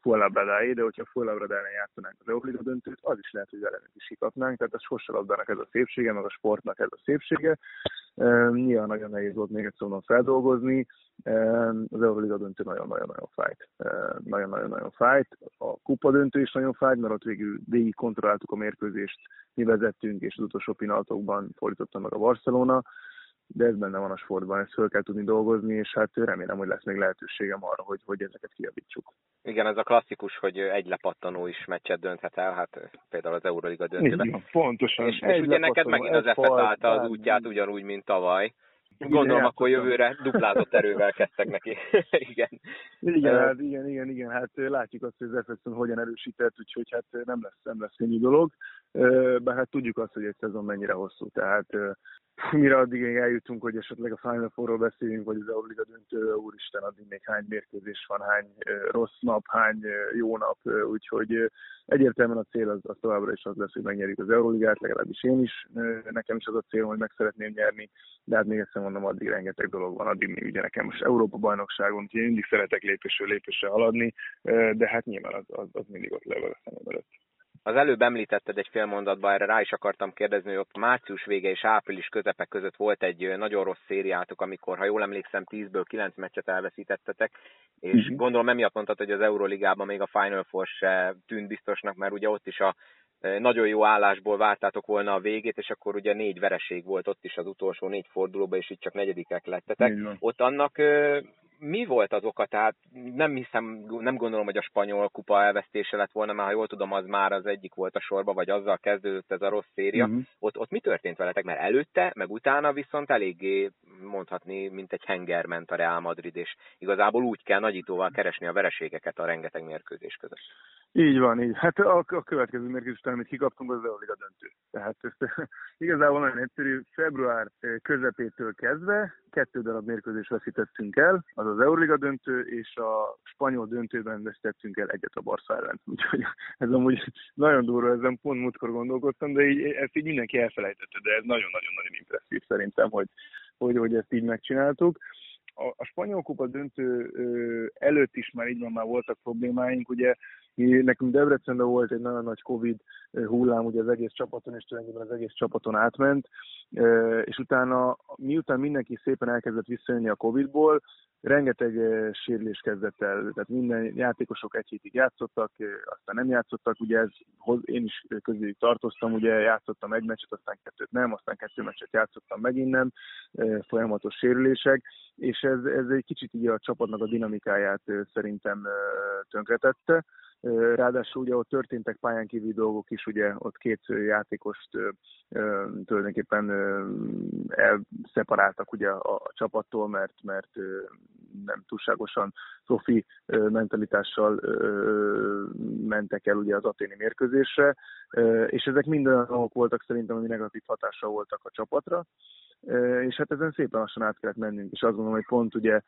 Fuenlabradáé, de hogyha a Fuenlabradánál játszanánk az Euroliga döntőt, az is lehet, hogy velünk is kikapnánk, tehát a kosárlabdának ez a szépsége, meg a sportnak ez a szépsége. Nyilván nagyon nehéz volt még egyszer onnan feldolgozni, az Euroliga döntő nagyon-nagyon-nagyon fájt. Nagyon-nagyon-nagyon fájt, a kupa döntő is nagyon fájt, mert ott végig kontrolláltuk a mérkőzést, mi vezettünk, és az utolsó pillanatokban fordította meg a Barcelona, de ez benne van a sportban, ezt föl kell tudni dolgozni, és hát remélem, hogy lesz még lehetőségem arra, hogy ezeket kijavítsuk. Igen, ez a klasszikus, hogy egy lepattanó is meccset dönthet el, hát például az Euroliga döntőben. Igen, pontosan. És ugye neked megint az Efeszt állta az útját, ugyanúgy, mint tavaly. Gondolom, akkor jövőre duplázott erővel kezdtek neki. Igen. Hát látjuk azt, hogy az Efesztön hogyan erősített, úgyhogy hát nem lesz könnyű dolog. Bár hát tudjuk azt, hogy egy szezon mennyire hosszú, tehát mire addig eljutunk, hogy esetleg a Final Fourról beszéljünk, vagy az Euroliga döntő, úristen, addig még hány mérkőzés van, hány rossz nap, hány jó nap, úgyhogy egyértelműen a cél az továbbra is az lesz, hogy megnyerjük az Euroligát, legalábbis én is, nekem is az a célom, hogy meg szeretném nyerni, de hát még egyszer mondom, addig rengeteg dolog van, addig még ugye nekem most Európa-bajnokságon, úgyhogy mindig szeretek lépésről lépésre haladni, de hát nyilván az mindig ott level a szemem előtt. Az előbb említetted egy fél mondatban, erre rá is akartam kérdezni, hogy ott március vége és április közepek között volt egy nagyon rossz szériátok, amikor, ha jól emlékszem, 10-ből 9 meccset elveszítettetek, és gondolom emiatt mondtad, hogy az Euroligában még a Final Four se tűnt biztosnak, mert ugye ott is a nagyon jó állásból vártátok volna a végét, és akkor ugye 4 vereség volt ott is az utolsó 4 fordulóban, és itt csak 4. lettetek. Ott annak mi volt az oka? Tehát nem gondolom, hogy a spanyol kupa elvesztése lett volna, mert ha jól tudom, az már az egyik volt a sorba, vagy azzal kezdődött ez a rossz széria. Ott mi történt veletek? Mert előtte, meg utána viszont eléggé mondhatni, mint egy henger ment a Real Madrid, és igazából úgy kell nagyítóval keresni a vereségeket a rengeteg mérkőzés között. Így van, így. Hát a következő mérkőzés után, amit kikaptunk, az Euroliga döntő. Tehát ezt, igazából nagyon egyszerű, február közepétől kezdve 2 darab mérkőzést veszítettünk el, az az Euroliga döntő, és a spanyol döntőben veszítettünk el egyet a Barca ellen. Úgyhogy ez amúgy nagyon durva, ezen pont múltkor gondolkodtam, de ezt így mindenki elfelejtette, de ez nagyon-nagyon-nagyon impresszív szerintem, hogy ezt így megcsináltuk. A spanyol kupa döntő előtt is már így van, már voltak problémáink, ugye nekünk Debrecenben volt egy nagyon nagy Covid hullám ugye az egész csapaton, és tulajdonképpen az egész csapaton átment, és utána, miután mindenki szépen elkezdett visszajönni a Covidból, rengeteg sérülés kezdett el, tehát minden játékosok egy hétig játszottak, aztán nem játszottak, ugye én is közéjük tartoztam, ugye játszottam egy meccset, aztán 2 nem, aztán 2 meccset játszottam megint nem, folyamatos sérülések, és ez egy kicsit így a csapatnak a dinamikáját szerintem tönkretette, Ráadásul ugye ott történtek pályán kívüli dolgok is, ugye ott két játékost tulajdonképpen elszeparáltak ugye a csapattól, mert nem túlságosan profi mentalitással mentek el ugye az aténi mérkőzésre, és ezek mind olyan dolgok voltak szerintem, ami negatív hatással voltak a csapatra. És hát ezen szépen lassan át kellett mennünk, és azt gondolom, hogy pont ugye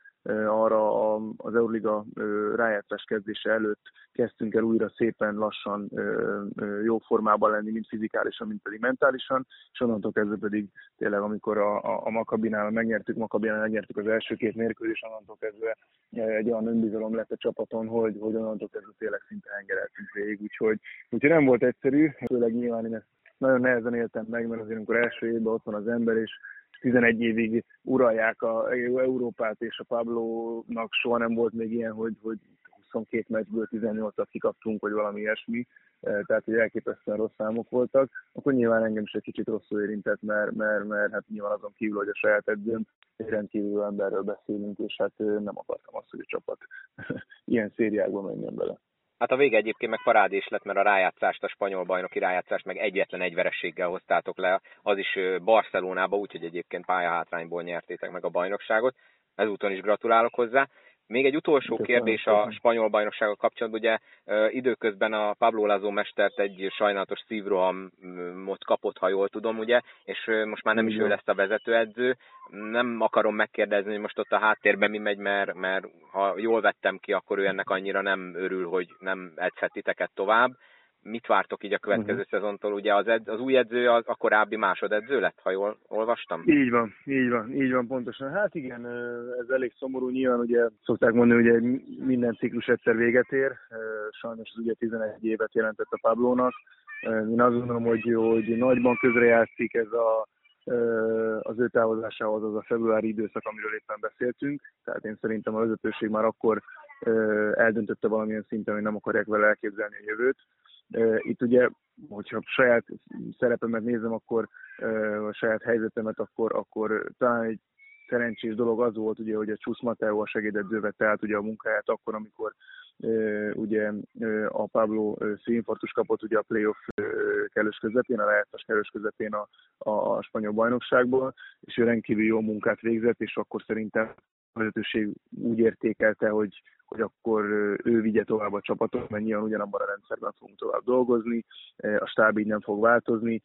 arra az Euroliga rájátszás kezdése előtt kezdtünk el újra szépen lassan jó formában lenni, mind fizikálisan, mind pedig mentálisan, és onnantól kezdve pedig tényleg, amikor a Makabinál megnyertük az első két mérkőzést, onnantól kezdve egy olyan önbizalom lett a csapaton, hogy onnantól kezdve tényleg szinte hengereltünk végig, úgyhogy nem volt egyszerű, főleg nyilván én ezt nagyon nehezen éltem meg, mert azért amikor első évben ott van az ember, és 11 évig uralják a Európát, és a Pablónak soha nem volt még ilyen, hogy 22 meccsből 18-at kikaptunk, vagy valami ilyesmi, tehát hogy elképesztően rossz számok voltak, akkor nyilván engem is egy kicsit rosszul érintett, mert hát nyilván azon kívül, hogy a saját edzőm, egy rendkívül emberről beszélünk, és hát nem akartam azt, hogy a csapat ilyen szériákba menjen bele. Hát a vége egyébként meg parádés lett, mert a rájátszást, a spanyol bajnoki rájátszást meg egyetlen egy vereséggel hoztátok le, az is Barcelonába, úgyhogy egyébként pályahátrányból nyertétek meg a bajnokságot. Ezúton is gratulálok hozzá. Még egy utolsó kérdés a spanyol bajnoksággal kapcsolatban, ugye időközben a Pablo Laso mestert egy sajnálatos szívrohamot kapott, ha jól tudom, ugye, és most már nem is ő lesz a vezetőedző. Nem akarom megkérdezni, hogy most ott a háttérben mi megy, mert ha jól vettem ki, akkor ő ennek annyira nem örül, hogy nem edzhet titeket tovább. Mit vártok így a következő szezontól? Ugye az új edző a korábbi másodedző lett, ha jól olvastam? Így van, pontosan. Hát igen, ez elég szomorú, nyilván ugye szokták mondani, hogy minden ciklus egyszer véget ér. Sajnos az ugye 11 évet jelentett a Pablónak. Én azt gondolom, hogy nagyban közrejátszik ez az ő távozásához az a februári időszak, amiről éppen beszéltünk. Tehát én szerintem a vezetőség már akkor eldöntötte valamilyen szinten, hogy nem akarják vele elképzelni a jövőt. Itt ugye, hogyha saját szerepemet nézem, akkor a saját helyzetemet, akkor talán egy szerencsés dolog az volt, ugye, hogy a Chus Mateo a segédedzőve telt ugye a munkáját akkor, amikor ugye a Pablo szívinfarktus kapott ugye a playoff kellős közepén, a rájátszás kellős közepén a spanyol bajnokságból, és ő rendkívül jó munkát végzett, és akkor szerintem a vezetőség úgy értékelte, hogy akkor ő vigye tovább a csapatot, mert nyilván ugyanabban a rendszerben fogunk tovább dolgozni, a stáb így nem fog változni,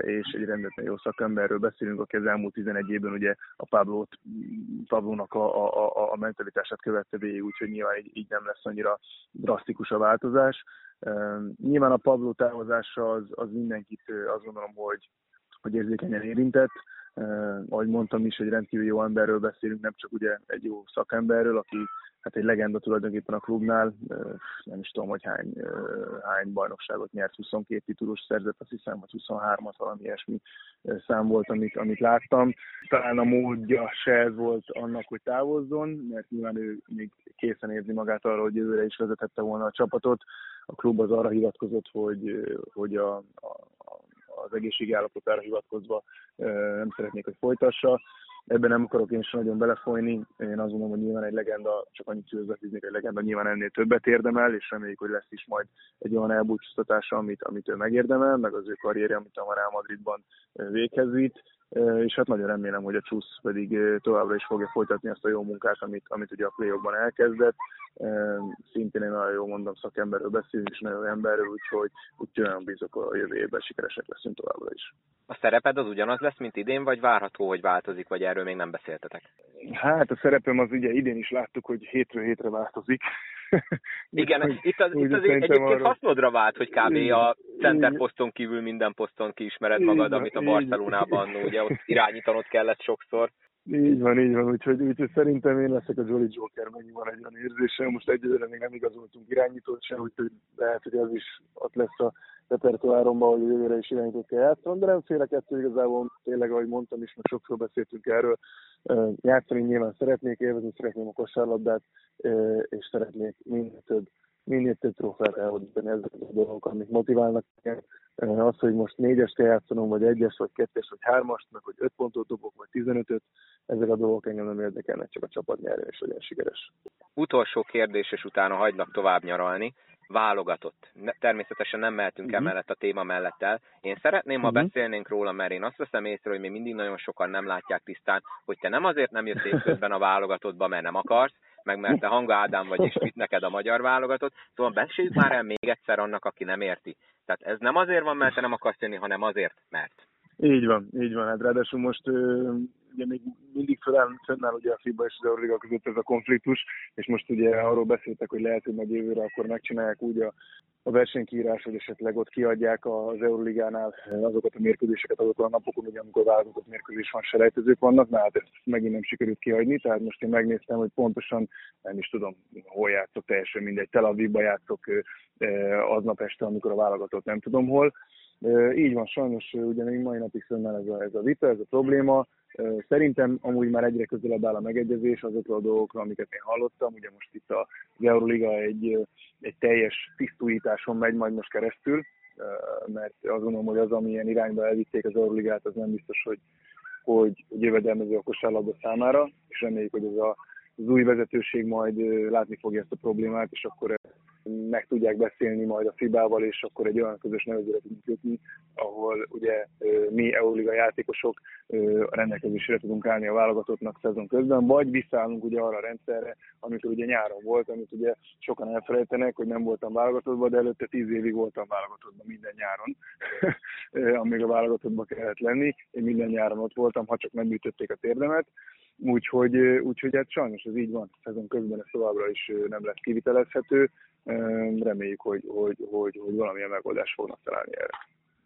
és egy rendetlen jó szakemberről beszélünk, aki az elmúlt 11 évben ugye a Pablónak a mentalitását követte végig, úgyhogy nyilván így nem lesz annyira drasztikus a változás. Nyilván a Pablo távozása az mindenkit azt gondolom, hogy érzékenyen érintett. Ahogy mondtam is, egy rendkívül jó emberről beszélünk, nem csak ugye egy jó szakemberről, aki hát egy legenda tulajdonképpen a klubnál, nem is tudom, hogy hány bajnokságot nyert, 22 titulust szerzett, azt hiszem, hogy 23-at, valami ilyesmi szám volt, amit láttam. Talán a módja se ez volt annak, hogy távozzon, mert nyilván ő még készen érzi magát arra, hogy jövőre is vezethette volna a csapatot. A klub az arra hivatkozott, hogy az egészségi állapotára hivatkozva nem szeretnék, hogy folytassa. Ebben nem akarok én sem nagyon belefolyni. Én azt gondolom, hogy nyilván egy legenda, csak annyit szülőzhetnék, egy legenda nyilván ennél többet érdemel, és reméljük, hogy lesz is majd egy olyan elbúcsúztatása, amit ő megérdemel, meg az ő karrierje, amit a Real Madridban véghez vitt. És hát nagyon remélem, hogy a Chus pedig továbbra is fogja folytatni azt a jó munkát, amit ugye a play-offban elkezdett. Szintén én nagyon jól mondom, szakemberről beszélünk, és nagyon emberről, úgyhogy nagyon bízok, a jövő évben sikeresek leszünk továbbra is. A szereped az ugyanaz lesz, mint idén, vagy várható, hogy változik, vagy erről még nem beszéltetek? Hát a szerepem az ugye idén is láttuk, hogy hétről hétre változik. Igen, itt az egyébként hasznodra vált, hogy kb. A center poszton kívül minden poszton kiismered magad, amit a Barcelonában ugye ott irányítanod kellett sokszor. Így van, úgyhogy szerintem én leszek a Jolly Joker, mennyi van egy olyan érzésem, most egyelőre még nem igazoltunk irányítót sem, úgyhogy lehet, hogy az is ott lesz a repertoáromban, hogy jövőre is irányítót kell játszani, de nem félek ettől igazából, tényleg, ahogy mondtam is, mert sokszor beszéltünk erről, játszani nyilván szeretnék, élvezni szeretném a kosárlabdát, és szeretnék minél több trófeát elhozni ezek a dolgok, amik motiválnak. Az, hogy most 4-est kell játszanom, vagy 1-est, vagy 2-est, vagy 3-ast, meg hogy 5 pontot dobok, vagy 15-öt, ezek a dolgok engem nem érdekelnek, csak a csapat nyerjen és legyen sikeres. Utolsó kérdés, és utána hagylak tovább nyaralni. válogatott. Természetesen nem mehetünk emellett a téma mellett el. Én szeretném, ha beszélnénk róla, mert én azt veszem észre, hogy még mindig nagyon sokan nem látják tisztán, hogy te nem azért nem jössz évközben a válogatottba, mert nem akarsz, meg mert te Hanga Ádám vagy, és mit neked a magyar válogatott. Szóval beszéljük már el még egyszer annak, aki nem érti. Tehát ez nem azért van, mert te nem akarsz jönni, hanem azért, mert. Így van. Hát ráadásul most ugye még mindig fönnáll ugye a FIBA és az Euroliga között ez a konfliktus, és most ugye arról beszéltek, hogy lehet, hogy meg jövőre akkor megcsinálják úgy a versenykiírás, hogy esetleg ott kiadják az Euroligánál azokat a mérkőzéseket, azokon a napokon, ugye, amikor válogatott mérkőzés van, selejtezők vannak, na hát ezt megint nem sikerült kihagyni, tehát most én megnéztem, hogy pontosan nem is tudom, hol játszok, teljesen mindegy, Tel Avivba játszok aznap este, amikor a válogatott nem tudom hol. Így van, sajnos ugye még mai napig szömmel ez a vita, ez a probléma. Szerintem amúgy már egyre közelebb áll a megegyezés azokra a dolgokra, amiket én hallottam. Ugye most itt az Euroliga egy teljes tisztújításon megy majd most keresztül, mert azt gondolom, hogy az, amilyen irányba elvitték az Euroligát, az nem biztos, hogy jövedelmező a kosárlabda számára, és reméljük, hogy az új vezetőség majd látni fogja ezt a problémát, és akkor meg tudják beszélni majd a FIBA-val, és akkor egy olyan közös nevezőre tudunk jutni, ahol ugye mi Euroliga játékosok rendelkezésre tudunk állni a válogatottnak szezon közben, vagy visszaállunk ugye arra a rendszerre, amikor ugye nyáron volt, amit ugye sokan elfelejtenek, hogy nem voltam válogatottban, de előtte 10 évig voltam válogatottban minden nyáron, amíg a válogatottban kellett lenni. Én minden nyáron ott voltam, ha csak nem ütötték a térdemet. Úgyhogy hát sajnos ez így van, szezon közben ez továbbra is nem lesz kivitelezhető. Reméljük, hogy valamilyen megoldást fognak találni erre.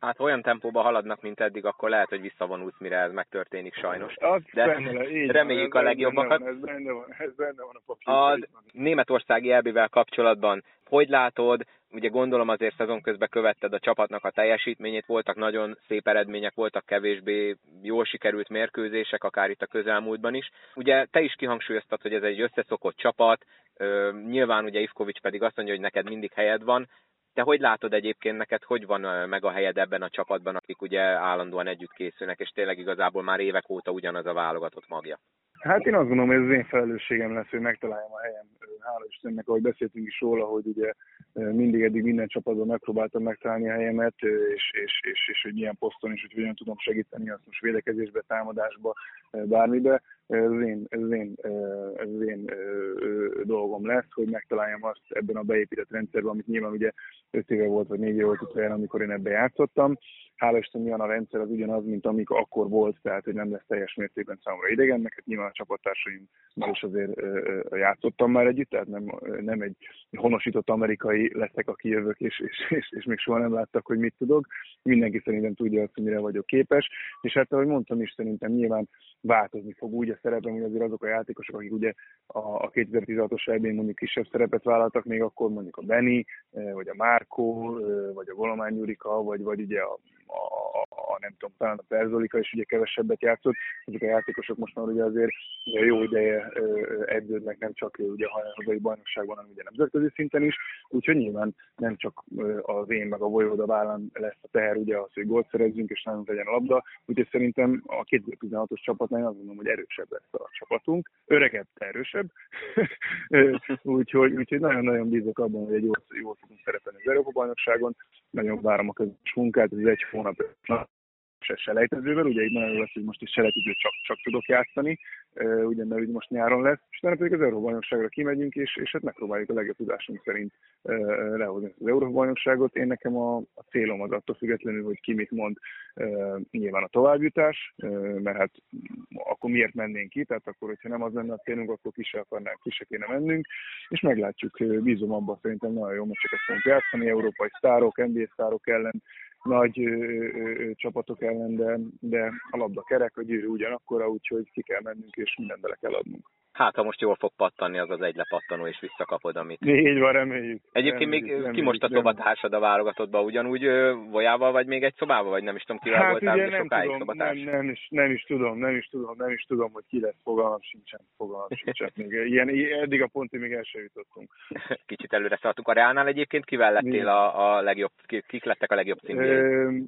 Hát olyan tempóban haladnak, mint eddig, akkor lehet, hogy visszavonulsz, mire ez megtörténik sajnos. De reméljük a legjobbakat. Ez benne van a papírban. A németországi EB-vel kapcsolatban hogy látod? Ugye gondolom azért szezon közben követted a csapatnak a teljesítményét, voltak nagyon szép eredmények, voltak kevésbé jól sikerült mérkőzések, akár itt a közelmúltban is. Ugye te is kihangsúlyoztad, hogy ez egy összeszokott csapat, nyilván ugye Ivkovics pedig azt mondja, hogy neked mindig helyed van. Te hogy látod egyébként, neked hogy van meg a helyed ebben a csapatban, akik ugye állandóan együtt készülnek, és tényleg igazából már évek óta ugyanaz a válogatott magja? Hát én azt gondolom, hogy ez az én felelősségem lesz, hogy megtaláljam a helyem. Hála Istennek, ahogy beszéltünk is róla, hogy ugye mindig eddig minden csapatban megpróbáltam megtalálni a helyemet, és hogy milyen poszton is, hogy hogyan tudom segíteni azt most védekezésbe, támadásba, bármibe. Ez az én dolgom lesz, hogy megtaláljam azt ebben a beépített rendszerben, amit nyilván ugye 5 éve volt, vagy 4 éve volt utoljára, amikor én ebben játszottam. Hála Isten, nyilván a rendszer az ugyanaz, mint amik akkor volt, tehát hogy nem lesz teljes mértékben számomra idegen, mert hát nyilván a csapattársaimmal is azért játszottam már együtt, tehát nem egy honosított amerikai leszek, aki jövök, és még soha nem láttak, hogy mit tudok. Mindenki szerintem tudja azt, hogy mire vagyok képes, és hát ahogy mondtam is, szerintem nyilván változni fog úgy a szerepem, hogy azért azok a játékosok, akik ugye a 2016-os EB-n mondjuk kisebb szerepet vállaltak, még akkor mondjuk a Benny, vagy a Márkó, vagy a Golomány Jurika, vagy ugye a nem tudom, talán a Perzolika is ugye kevesebbet játszott. Ezek a játékosok most már ugye azért jó ideje edződnek, nem csak ugye a hazai bajnokságban, hanem ugye nemzetközi szinten is, úgyhogy nyilván nem csak az én meg a Vojvoda vállán lesz a teher, ugye az, hogy gólt szerezzünk, és nem legyen a labda, úgyhogy szerintem a 2016-os csapatnál én azt gondolom, hogy erősebb lesz a csapatunk, öregebb, erősebb, úgyhogy nagyon-nagyon bízok abban, hogy egy jó tudunk szerepelni az Európa-bajnokságon, nagyon várom a közös munkát, ez egy hónap se selejtezővel, ugye így nagyon lesz, hogy most is selejtező csak tudok játszani, ugye mert most nyáron lesz, és utána pedig az Európa-bajnokságra kimegyünk, és hát megpróbáljuk a legjobb tudásunk szerint lehozni az Európa-bajnokságot. Én nekem a célom az attól függetlenül, hogy ki mit mond, nyilván a továbbjutás, mert hát akkor miért mennénk ki, tehát akkor, hogyha nem az lenne a célunk, akkor ki se kéne mennünk, és meglátjuk, bízom abban, szerintem nagyon jó meccseket fogunk játszani, európai sztárok, NBA sztárok ellen, nagy csapatok ellen, de a labda kerek, a gyűrű ugyanakkora, úgyhogy ki kell mennünk, és mindent bele kell adnunk. Hát, ha most jól fog pattanni, az egy lepattanó, és visszakapod, amit... Így van, reméljük. Egyébként még ki most a szobatársad a válogatottba? Ugyanúgy Vojával, vagy még egy szobában, vagy nem is tudom, kivel voltál, de sokáig szobatárs? Nem is tudom, hogy ki lesz, fogalmam sincsen. Még ilyen, eddig a pontig még el sem jutottunk. Kicsit előre szaladtunk. A Reálnál egyébként kivel lettél a legjobb, kik lettek a legjobb címvédők?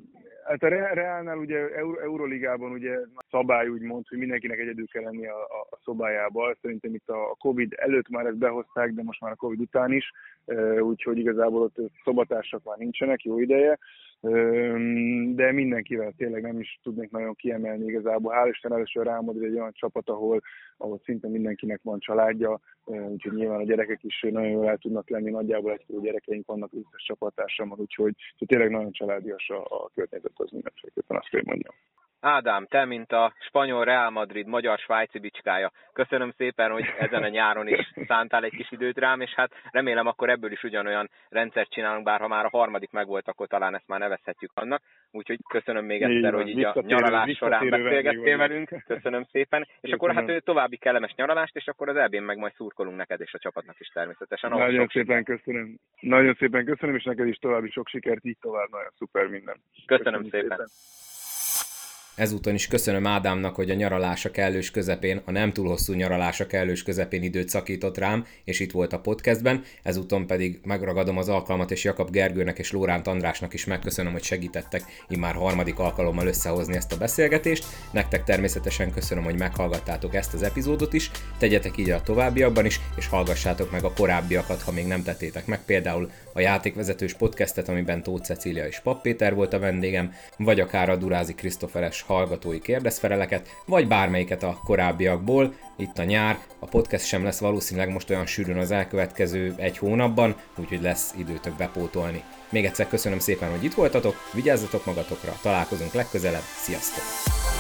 Hát a Realnál ugye Euroligában ugye szabály úgymond, hogy mindenkinek egyedül kell lenni a szobájába. Szerintem itt a Covid előtt már ezt behozták, de most már a Covid után is, úgyhogy igazából ott szobatársak már nincsenek, jó ideje. De mindenkivel tényleg nem is tudnék nagyon kiemelni igazából. Hál' Isten először Real Madrid egy olyan csapat, ahol szinte mindenkinek van családja, úgyhogy nyilván a gyerekek is nagyon jól el tudnak lenni, nagyjából egykor gyerekeink vannak összes csapattársammal, úgyhogy tényleg nagyon családias a környezet, az mindenféleképpen azt kell mondjam. Ádám, te, mint a spanyol Real Madrid magyar-svájci bicskája, köszönöm szépen, hogy ezen a nyáron is szántál egy kis időt rám, és hát remélem akkor ebből is ugyanolyan rendszert csinálunk, bár ha már a harmadik megvolt, akkor talán ezt már nevezhetjük annak. Úgyhogy köszönöm még egyszer, hogy így a nyaralás során beszélgettél velünk. Köszönöm szépen. És köszönöm. Akkor hát további kellemes nyaralást, és akkor az EB-n meg majd szurkolunk neked és a csapatnak is természetesen. Nagyon szépen köszönöm. Nagyon szépen köszönöm, és neked is további sok sikert, így tovább, nagyon szuper minden. Köszönöm szépen. Ezúton is köszönöm Ádámnak, hogy a nem túl hosszú nyaralása kellős közepén időt szakított rám, és itt volt a podcastben. Ezúton pedig megragadom az alkalmat, és Jakab Gergőnek és Lóránt Andrásnak is megköszönöm, hogy segítettek immár harmadik alkalommal összehozni ezt a beszélgetést. Nektek természetesen köszönöm, hogy meghallgattátok ezt az epizódot is, tegyetek így a továbbiakban is, és hallgassátok meg a korábbiakat, ha még nem tettétek meg, például a Játékvezetős podcastet, amiben Tóth Cecília és Pap Péter volt a vendégem, vagy akár a Durázi Krisztoferes hallgatói kérdezfeleleket, vagy bármelyiket a korábbiakból. Itt a nyár, a podcast sem lesz valószínűleg most olyan sűrűn az elkövetkező egy hónapban, úgyhogy lesz időtök bepótolni. Még egyszer köszönöm szépen, hogy itt voltatok, vigyázzatok magatokra, találkozunk legközelebb, sziasztok!